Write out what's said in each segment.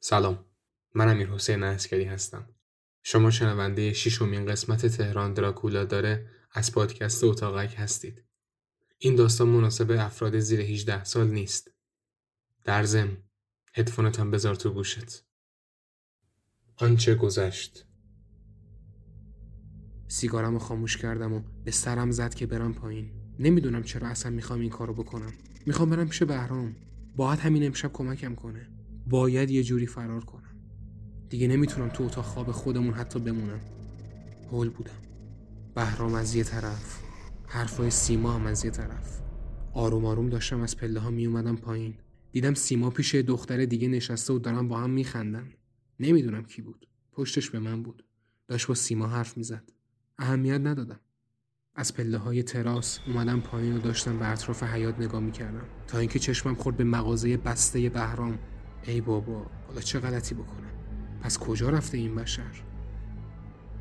سلام، من امیر حسین عسگری هستم. شما شنونده 6مین قسمت تهران دراکولا داره از پادکست اتاقک هستید. این داستان مناسب افراد زیر 18 سال نیست. در ضمن هدفونت هم بذار تو گوشت. آنچه گذشت. سیگارمو خاموش کردم و به سرم زد که برم پایین. نمیدونم چرا اصلا میخوام این کارو بکنم. میخوام برم پیش بهرام. باید همین امشب کمکم کنه. باید یه جوری فرار کنم. دیگه نمیتونم تو اتاق خواب خودمون حتی بمونم. هول بودم. بهرام از یه طرف، حرفای سیما هم از یه طرف. آروم آروم داشتم از پله ها می اومدم پایین. دیدم سیما پیش دختر دیگه نشسته و دارن با هم میخندن. نمیدونم کی بود. پشتش به من بود. داشت با سیما حرف میزد. اهمیت ندادم. از پله های تراس اومدم پایین و داشتم به اطراف حیاط نگاه میکردم تا اینکه چشمم خورد به مغازه بسته بهرام. ای بابا، حالا چه غلطی بکنم؟ پس کجا رفته این بشر؟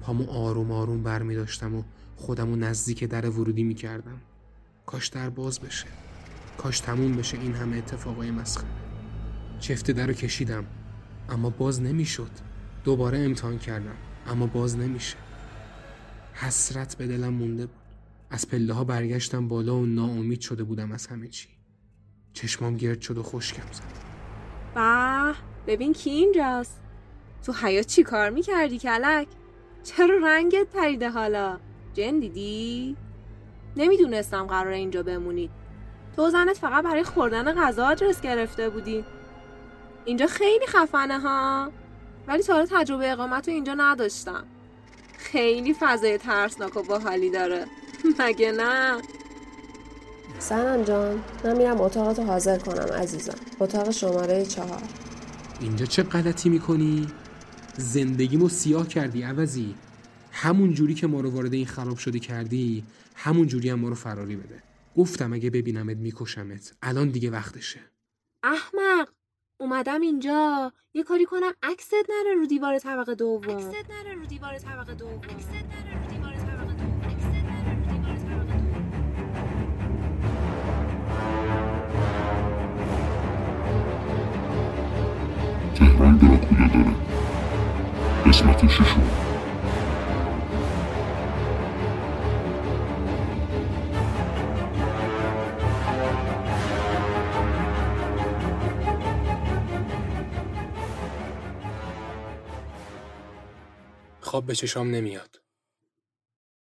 پامو آروم آروم برمی داشتم و خودمو نزدیک در ورودی می کردم. کاش در باز بشه. کاش تموم بشه این همه اتفاقای مسخره. چفت در رو کشیدم اما باز نمی شد. دوباره امتحان کردم اما باز نمی شه. حسرت به دلم مونده بود. از پله ها برگشتم بالا و ناامید شده بودم از همه چی. چشمام گرد شد و خشکم زد. با ببین کی اینجاست؟ تو حیاط چی کار میکردی کلک؟ چرا رنگت پریده حالا؟ جن دیدی؟ نمیدونستم قراره اینجا بمونی. تو زنت فقط برای خوردن غذا آدرس گرفته بودی. اینجا خیلی خفنه ها، ولی تا حالا تجربه اقامت رو اینجا نداشتم. خیلی فضای ترسناک و باحالی داره. مگه نه؟ سنم جان، من میرم اتاقتو حاضر کنم عزیزم. اتاق شماره 4. اینجا چه غلطی میکنی؟ زندگیمو سیاه کردی عوضی. همون جوری که ما رو وارد این خراب شده کردی، همون جوری هم ما رو فراری بده. گفتم اگه ببینمت میکشمت. الان دیگه وقتشه. احمق، اومدم اینجا یه کاری کنم عکست نره رو دیوار طبقه دوم. تهران دراکولا داره قسمت 6. خواب به چشام نمیاد.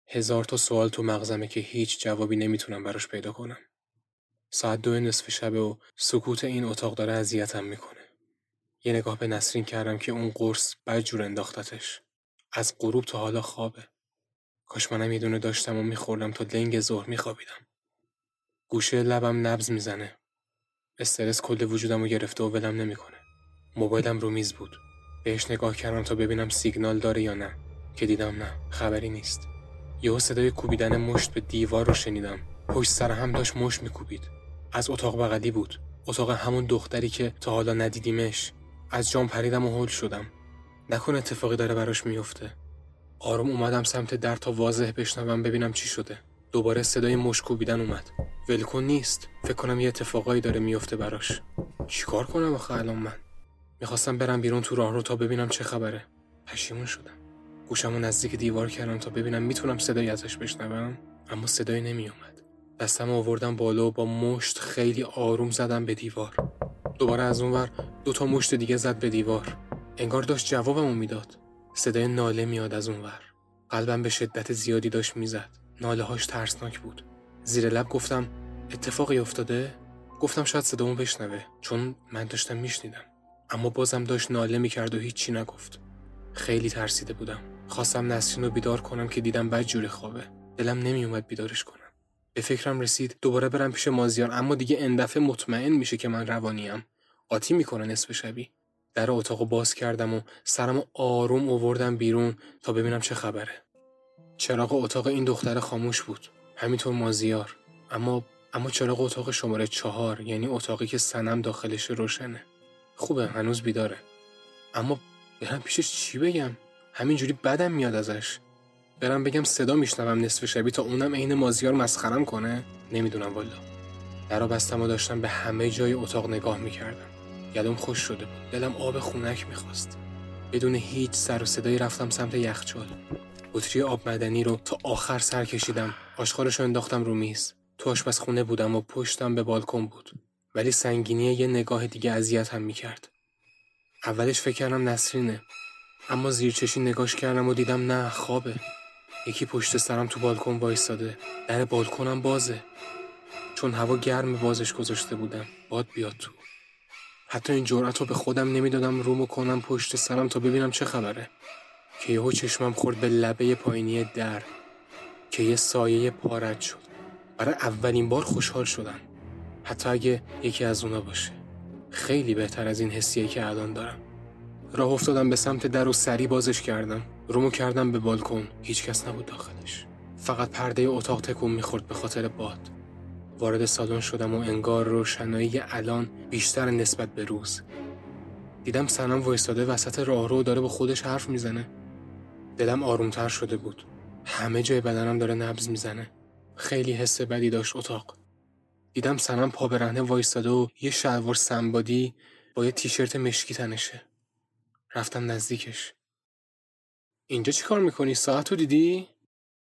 1000 تا سوال تو مغزمه که هیچ جوابی نمیتونم براش پیدا کنم. ساعت 2 نصف شب و سکوت این اتاق داره اذیتم میکنه. یه نگاه به نسرین کردم که اون قرص بدجور انداختتش. از غروب تا حالا خوابه. کاش منم یه دونه داشتم و میخوردم تا لنگ ظهر میخوابیدم. گوشه لبم نبض میزنه. استرس کل وجودم رو گرفته و ولم نمیکنه. موبایلم رو میز بود. بهش نگاه کردم تا ببینم سیگنال داره یا نه، که دیدم نه، خبری نیست. یهو صدای کوبیدن مشت به دیوار رو شنیدم. پشت سر هم داشت مشت میکوبید. از اتاق بغلی بود. اتاق همون دختری که تا حالا ندیدیمش. از جام پریدم و هول شدم. نکنه اتفاقی داره براش میفته. آروم اومدم سمت در تا واضح بشنوم ببینم چی شده. دوباره صدای مشکوبیدن اومد. ولکن نیست. فکر کنم یه اتفاقایی داره میفته براش. چیکار کنم آخه الان من؟ میخواستم برم بیرون تو راهرو تا ببینم چه خبره. پشیمون شدم. گوشمو نزدیک دیوار کردم تا ببینم میتونم صدایی ازش بشنوم، اما صدایی نمیومد. دستمو آوردم بالا و با مشت خیلی آروم زدم به دیوار. دوباره از اونور 2 تا مشت دیگه زد به دیوار. انگار داشت جوابمو میداد. صدای ناله میاد از اونور. قلبم به شدت زیادی داشت میزد. ناله هاش ترسناک بود. زیر لب گفتم اتفاقی افتاده؟ گفتم شاید صدامو بشنوه، چون من داشتم میشنیدم. اما بازم داشت ناله میکرد و هیچی نگفت. خیلی ترسیده بودم. خواستم نسرین رو بیدار کنم که دیدم بدجوری خوابه. دلم نمیومد بیدارش کنم. به فکرم رسید دوباره برم پیش مازیار، اما دیگه این دفعه مطمئن میشه که من روانیم. آتی میکنه نصف شبی. در اتاقو باز کردم و سرمو آروم آوردم بیرون تا ببینم چه خبره. چراغ اتاق این دختر خاموش بود. همینطور مازیار. اما چراغ اتاق شماره 4، یعنی اتاقی که سنم داخلش، روشنه. خوبه هنوز بیداره. اما برم پیشش چی بگم؟ همینجوری بدم میاد ازش. برم بگم صدا میشنوم نصف شبی تا اونم عین مازیار مسخرم کنه؟ نمیدونم والا. درو بستم و داشتم به همه جای اتاق نگاه میکردم. یادم خوش شده. دلم آب خونک میخواست. بدون هیچ سر و صدایی رفتم سمت یخچال. بطری آب معدنی رو تا آخر سر کشیدم. آشغالش رو انداختم رو میز. تو آشپزخونه بودم و پشتم به بالکن بود. ولی سنگینی یه نگاه دیگه اذیتم میکرد. اولش فکر کردم نسرینه. اما زیرچشم نگاش کردم و دیدم نه، خوابه. یکی پشت سرم تو بالکن وایساده. در بالکنم بازه. چون هوا گرم بازش گذاشته بودم. باد بیاد تو. حتی این جرأت رو به خودم نمیدادم رومو کنم پشت سرم تا ببینم چه خبره. که یهو چشمم خورد به لبه پایینی در که یه سایه پارت شد. برای اولین بار خوشحال شدم. حتی اگه یکی از اونا باشه. خیلی بهتر از این حسیه که الان دارم. راه افتادم به سمت در و سری بازش کردم. رومو کردم به بالکن. هیچ کس نبود داخلش. فقط پرده اتاق تکون میخورد به خاطر باد. وارد سالن شدم و انگار روشنایی الان بیشتر نسبت به روز. دیدم سنم وایساده وسط راهرو داره با خودش حرف میزنه. دلم آرومتر شده بود. همه جای بدنم داره نبض میزنه. خیلی حس بدی داشت اتاق. دیدم سنم پا برهنه وایساده و یه شلوار سنبادی با یه تیشرت مشکی تنشه. رفتم نزدیکش. اینجا چی کار میکنی؟ ساعت رو دیدی؟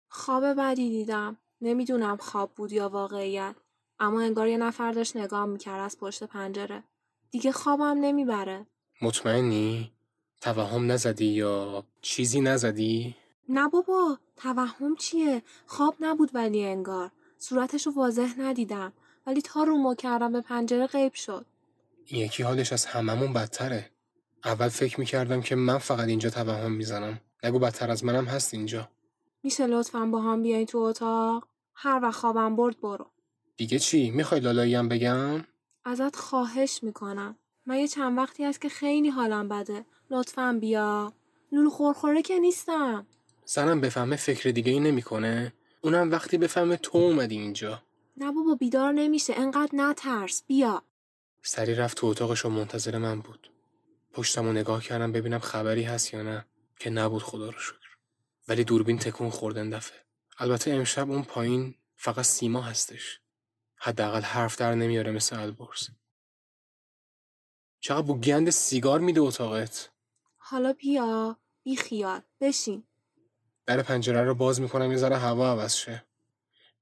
خواب بدی دیدم. نمیدونم خواب بود یا واقعیت، اما انگار یه نفر داشت نگاه میکرد از پشت پنجره. دیگه خوابم نمیبره. مطمئنی؟ توهم نزدی یا چیزی نزدی؟ نه بابا، توهم چیه؟ خواب نبود ولی انگار. صورتشو واضح ندیدم، ولی تا رومو کردم به پنجره غیب شد. یکی حالش از هممون بدتره. اول فکر میکردم که من فقط اینجا توهم میزنم. نگو بدتر از منم هست اینجا. میشه لطفاً با هم بیایی تو اتاق؟ هر وقت خوابم برد برو. دیگه چی؟ میخوای لالایی هم بگم؟ ازت خواهش میکنم. من یه چند وقتی هست که خیلی حالم بده. لطفاً بیا. لولو خورخوره که نیستم. زنم بفهمه فکر دیگه ای نمی کنه. اونم وقتی بفهمه تو اومدی اینجا. نه بابا بیدار نمیشه. انقدر نترس. بیا. سری رفت تو اتاقش و منتظر من بود. پشتمو نگاه کردم ببینم خبری هست یا نه، که نبود خدا رو شکر. ولی دوربین تکون خوردن دفعه. البته امشب اون پایین فقط سیما هستش. حداقل حرف در نمیاره مثل البرز. چقدر بو گند سیگار میده اتاقت. حالا بیا، بی خیال، بشین. در پنجره رو باز میکنم یه ذره هوا عوض شه.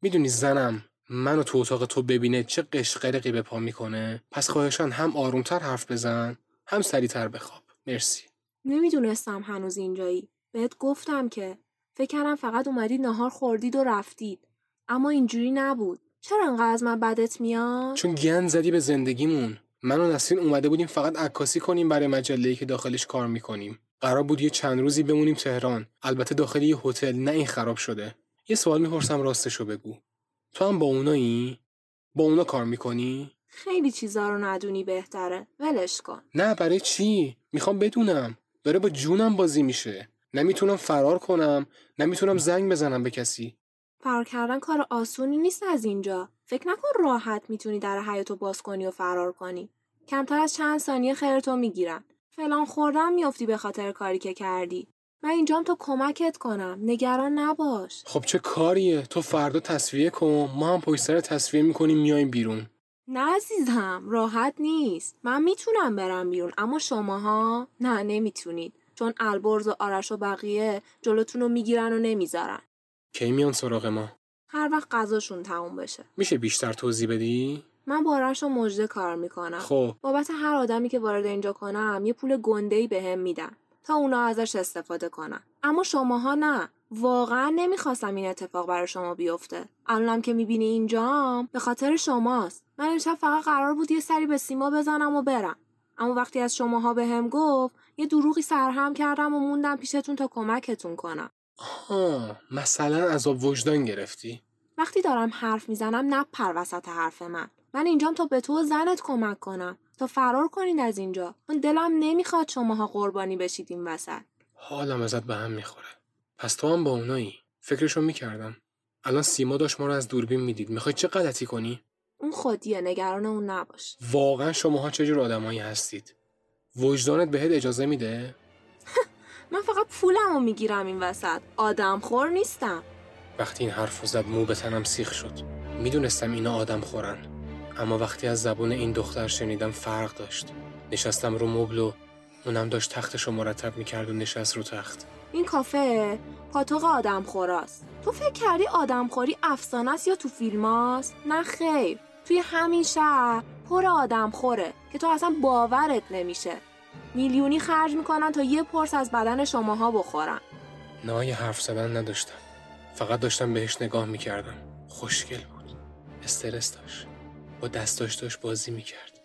میدونی زنم منو تو اتاق تو ببینه چه قشقرقی به پا میکنه. پس خواهشان هم آرومتر حرف بزن، هم سریعتر بخواب. مرسی. نمیدونستم هنوز اینجایی. بهت گفتم که فکر کردم فقط اومدید نهار خوردید و رفتید، اما اینجوری نبود. چرا انقدر از من بدت میاد؟ چون گند زدی به زندگیمون. من و نسرین اومده بودیم فقط عکاسی کنیم برای مجله‌ای که داخلش کار میکنیم. قرار بود یه چند روزی بمونیم تهران، البته داخل یه هتل. نه این خراب شده. یه سوال میپرسم راستشو بگو. تو هم با اونایی؟ با اونا کار میکنی؟ خیلی چیزا رو ندونی بهتره. ولش کن. نه برای چی؟ میخوام بدونم. داره با جونم بازی میشه. نمیتونم فرار کنم، نمیتونم زنگ بزنم به کسی. فرار کردن کار آسونی نیست از اینجا. فکر نکن راحت میتونی در حیاطو باز کنی و فرار کنی. کمتر از چند ثانیه خیرتو میگیرن. فلان خوردم میافتی به خاطر کاری که کردی. من اینجام تا کمکت کنم. نگران نباش. خب چه کاریه؟ تو فردا تصفیه کن، ما هم پشت سر تصفیه میکنیم میایم بیرون. نه عزیزم، راحت نیست. من میتونم برم بیرون، اما شماها نه نمیتونید. چون البرز و آرش و بقیه جلوتون رو میگیرن و نمیذارن. کی میان سراغ ما؟ هر وقت غذاشون تموم بشه. میشه بیشتر توضیح بدی؟ من با آرش و مجده کار میکنم. خب بابت هر آدمی که وارد اینجا کنم یه پول گنده‌ای بهم میدن تا اونا ازش استفاده کنن. اما شماها نه. واقعا نمیخواستم این اتفاق برای شما بیفته. الانم که میبینی اینجام به خاطر شماست. من امشب فقط قرار بود یه سری به سیما بزنم و برم. اما وقتی از شماها بهم گفت یه دروغی سرهم کردم و موندم پیشتون تا کمکتون کنم. آها، مثلا عذاب وجدان گرفتی؟ وقتی دارم حرف میزنم نپر وسط حرف من. من اینجام تا به تو و زنت کمک کنم، تا فرار کنید از اینجا. من دلم نمیخواد شماها قربانی بشید این وسط. حالم ازت به هم میخوره. پس تو هم با اونایی؟ فکرشو میکردم. الان سیما داشت ما رو از دوربین میدید. میخوای چه غلطی کنی؟ اون خودیه، نگران اون نباش. واقعا شماها چجور آدمایی هستید؟ وجدانت بهت اجازه میده؟ من فقط پولمو میگیرم این وسط. آدم خور نیستم. وقتی این حرفو زد مو به تنم سیخ شد. میدونستم اینا آدم خورن، اما وقتی از زبون این دختر شنیدم فرق داشت. نشستم رو مبل و اونم داشت تختش رو مرتب میکرد و نشست رو تخت. این کافه پاتوق آدم خوراست. تو فکر کردی آدم خوری افسانه است یا تو فیلم هاست؟ نه خیر، توی همین شهر پر آدم خوره که تو اصلا باورت نمیشه. میلیونی خرج میکنن تا یه پرس از بدن شماها بخورن. نه یه حرف زدن نداشتم، فقط داشتم بهش نگاه میکردم. خوشگل بود، استرس داشت، با دستاش داشت بازی میکرد.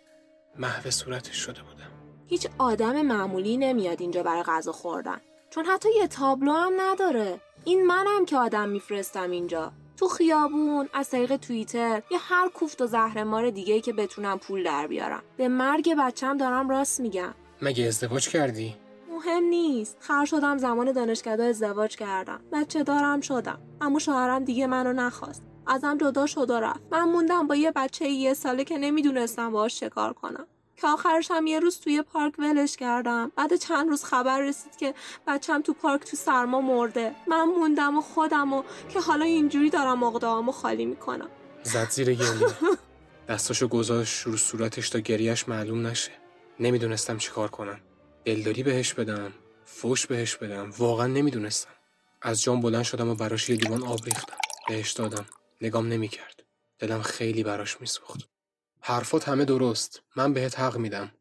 محو صورتش شده بودم. هیچ آدم معمولی نمیاد اینجا برای غذا خوردن، چون حتی یه تابلو هم نداره. این منم که آدم میفرستم اینجا، تو خیابون، از طریق توییتر یا هر کوفت و زهرمار دیگه‌ای که بتونم پول در بیارم. به مرگ بچه‌م دارم راست میگم. مگه ازدواج کردی؟ مهم نیست. خر شدم، زمان دانشکده ازدواج کردم، بچه دارم شدم، اما شوهرم دیگه منو نخواست، ازم جدا شد و رفت. من موندم با یه بچه یه ساله که نمیدونستم باهاش چه کار کنم، که آخرش هم یه روز توی پارک ولش کردم. بعد چند روز خبر رسید که بچه‌م تو پارک تو سرما مرده. من موندم و خودمو که حالا اینجوری دارم عقده‌امو خالی میکنم. زد زیر گریه. دستاشو گذاشت رو صورتش تا گریه‌اش معلوم نشه. نمیدونستم چیکار کنم، دلداری بهش بدم، فوش بهش بدم، واقعا نمیدونستم. از جام بلند شدم و براش یه لیوان آب ریختم، بهش دادم. نگام نمی‌کرد، دلم خیلی براش می‌سوخت. حرفات همه درست، من بهت حق میدم،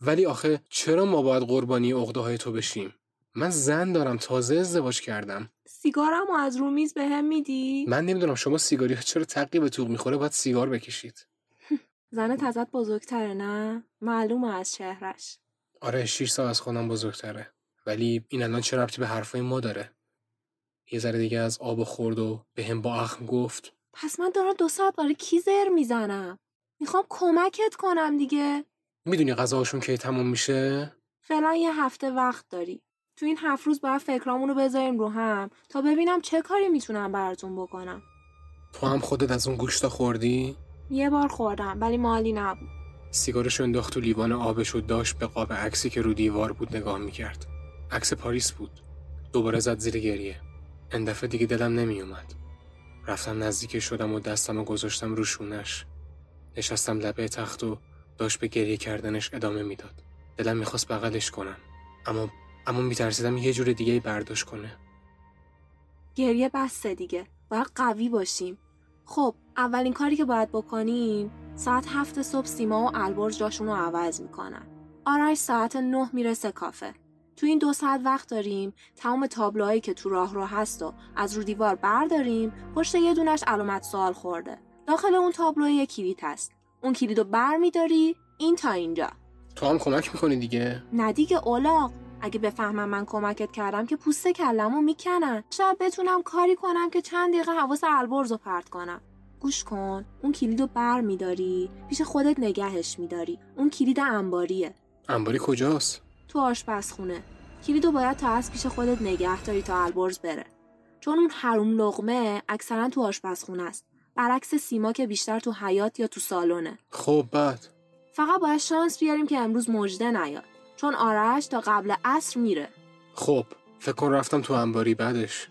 ولی آخه چرا ما باید قربانی عقده‌های تو بشیم؟ من زن دارم، تازه ازدواج کردم. سیگارمو از رو میز بهم میدی؟ من نمیدونم شما سیگاری چرا تقی به توق میخوره باید سیگار بکشید. زنت ازت بزرگتره نه؟ معلومه از شهرش. آره 6 سال از خودم بزرگتره، ولی این الان چه ربطی به حرفای ما داره؟ یه ذره دیگه از آب خورد و بهم با اخم گفت پس من دارم 2 ساعت برای کی زر میزنم؟ میخوام کمکت کنم دیگه. میدونی غذاهاشون کی تموم میشه؟ فعلا یه هفته وقت داری. تو این 7 روز باید فکرامونو بذاریم رو هم تا ببینم چه کاری میتونم براتون بکنم. تو هم خودت از اون گوشتا خوردی؟ یه بار خوردم ولی مالی نبود. سیگارشو انداخت تو لیوان آبش و داشت به قاب عکسی که رو دیوار بود نگاه میکرد. عکس پاریس بود. دوباره زد زیر گریه. این دفعه دیگه دلم نمیومد. رفتم نزدیکش شدم و دستمو گذاشتم رو شونش. نشستم لبه تخت و داشت به گریه کردنش ادامه میداد. دلم میخواست بغلش کنم، اما میترسیدم یه جور دیگه برداشت کنه. گریه بسه دیگه، باید قوی باشیم. خب اولین کاری که باید بکنیم، ساعت 7 صبح سیما و البرز جاشون رو عوض میکنن. آرش ساعت 9 میرسه کافه. تو این 2 ساعت وقت داریم تمام تابلوهایی که تو راه رو هست و از رو دیوار برداریم. پشت یه دونش علامت سوال خورده، داخل اون تابلو یه کلید هست. اون کلیدو برمی‌داری، این تا اینجا. تو هم کمک می‌کنی دیگه؟ نه دیگه اولاق. اگه بفهمم من کمکت کردم که پوست کلمو میکنن. شاید بتونم کاری کنم که چند دقیقه حواس البرزو پرت کنم. گوش کن، اون کلیدو برمی‌داری، پیش خودت نگهش می‌داری. اون کلید انباریه. انباری کجاست؟ تو آشپزخونه. کلیدو باید تا از پیش خودت نگه داری تا البرز بره. چون اون حروم لقمه اکثرا تو آشپزخونه است. برعکس سیما که بیشتر تو حیات یا تو سالونه. خب بعد فقط باید شانس بیاریم که امروز مجده نیاد، چون آرش تا قبل عصر میره. خب فکر کن رفتم تو انباری. بعدش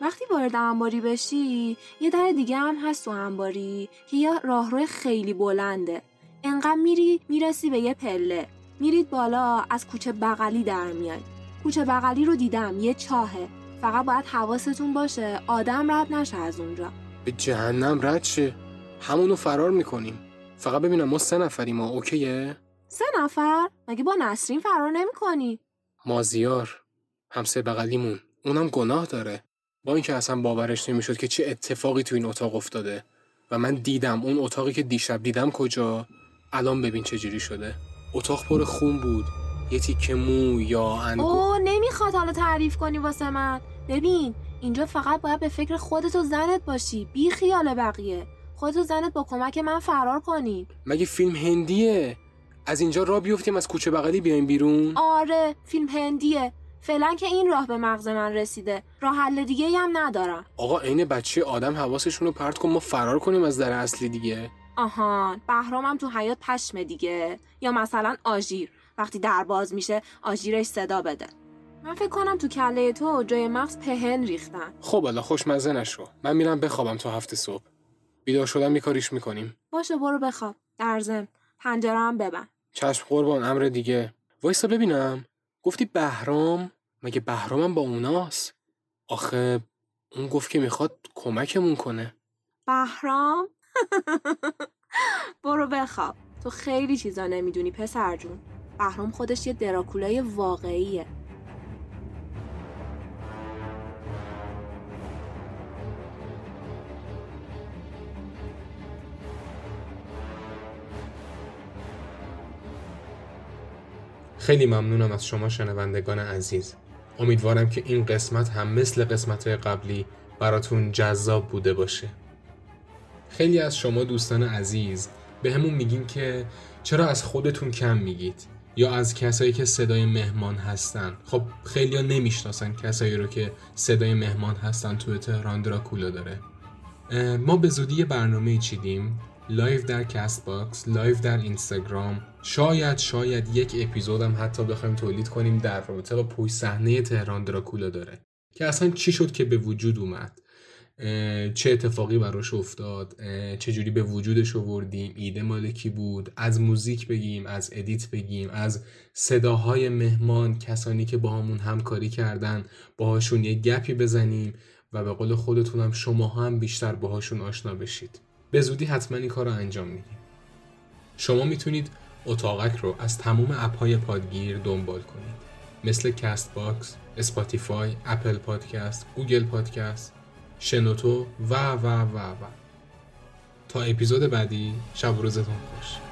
وقتی وارد انباری بشی یه در دیگه هم هست تو انباری که یه راهروی خیلی بلنده. انقدر میری میرسی به یه پله، میرید بالا، از کوچه بغلی در میای. کوچه بغلی رو دیدم، یه چاهه. فقط باید حواستون باشه آدم رد نشه از اونجا. به جهنم رد شه، همونو فرار میکنیم. فقط ببینم ما 3 نفریم، اوکیه؟ 3 نفر؟ مگه با نسرین فرار نمیکنی؟ مازیار همسایه بغلیمون، اونم گناه داره. با اینکه اصلا باورش نمیشد که چه اتفاقی تو این اتاق افتاده و من دیدم اون اتاقی که دیشب دیدم کجا، الان ببین چه جوری شده. اتاق پر خون بود، یه تیکه مو یا انگو. اوه نمیخواد حالا تعریف کنی واسه من. ببین اینجا فقط باید به فکر خودت و زنت باشی، بی خیال بقیه. خودت و زنت با کمک من فرار کنی. مگه فیلم هندیه؟ از اینجا راه بیفتیم، از کوچه بغلی بیایم بیرون؟ آره فیلم هندیه. فعلا که این راه به مغز من رسیده، راه حل دیگه‌ای هم ندارم. آقا عین بچه آدم حواسشون رو پرت کن، ما فرار کنیم از در اصلی دیگه. آهان بهرامم تو حیات پشمه دیگه، یا مثلا آژیر وقتی در باز میشه آژیرش صدا بده. من فکر کنم تو کله تو جای مغز پهن ریختن. خب الا خوشمزه نشو، من میرم بخوابم تا 7 صبح. بیدار شدم یه کاریش میکنیم. باشه برو بخواب، در ضمن پنجره هم ببند. چشم قربان، امر دیگه. وایسا ببینم، گفتی بهرام، مگه بهرامم با اوناست؟ آخه اون گفت که میخواد کمکمون کنه. بهرام؟ برو بخواب، تو خیلی چیزا نمیدونی پسر جون. بهرام خودش یه دراکولای واقعیه. خیلی ممنونم از شما شنوندگان عزیز. امیدوارم که این قسمت هم مثل قسمت‌های قبلی براتون جذاب بوده باشه. خیلی از شما دوستان عزیز به همون میگین که چرا از خودتون کم میگید یا از کسایی که صدای مهمان هستن. خب خیلی ها نمیشناسن کسایی رو که صدای مهمان هستن توی تهران دراکولا داره. ما به زودی یه برنامه چیدیم، لایو در کاست باکس، لایو در اینستاگرام، شاید یک اپیزودم حتی بخوایم تولید کنیم در رابطه با پشت صحنه تهران دراکولا داره که اصلا چی شد که به وجود اومد، چه اتفاقی براش افتاد، چه جوری به وجودش آوردیم، ایده مال کی بود، از موزیک بگیم، از ادیت بگیم، از صداهای مهمان، کسانی که با همون همکاری کردن باهاشون یه گپی بزنیم و به قول خودتون هم شما هم بیشتر باهاشون آشنا بشید. به زودی حتما این کار رو انجام میدیم. شما میتونید اتاقک رو از تمام اپ‌های پادگیر دنبال کنید، مثل کاست باکس، اسپاتیفای، اپل پادکست، گوگل پادکست، شنوتو و. تا اپیزود بعدی، شب روزتون خوش.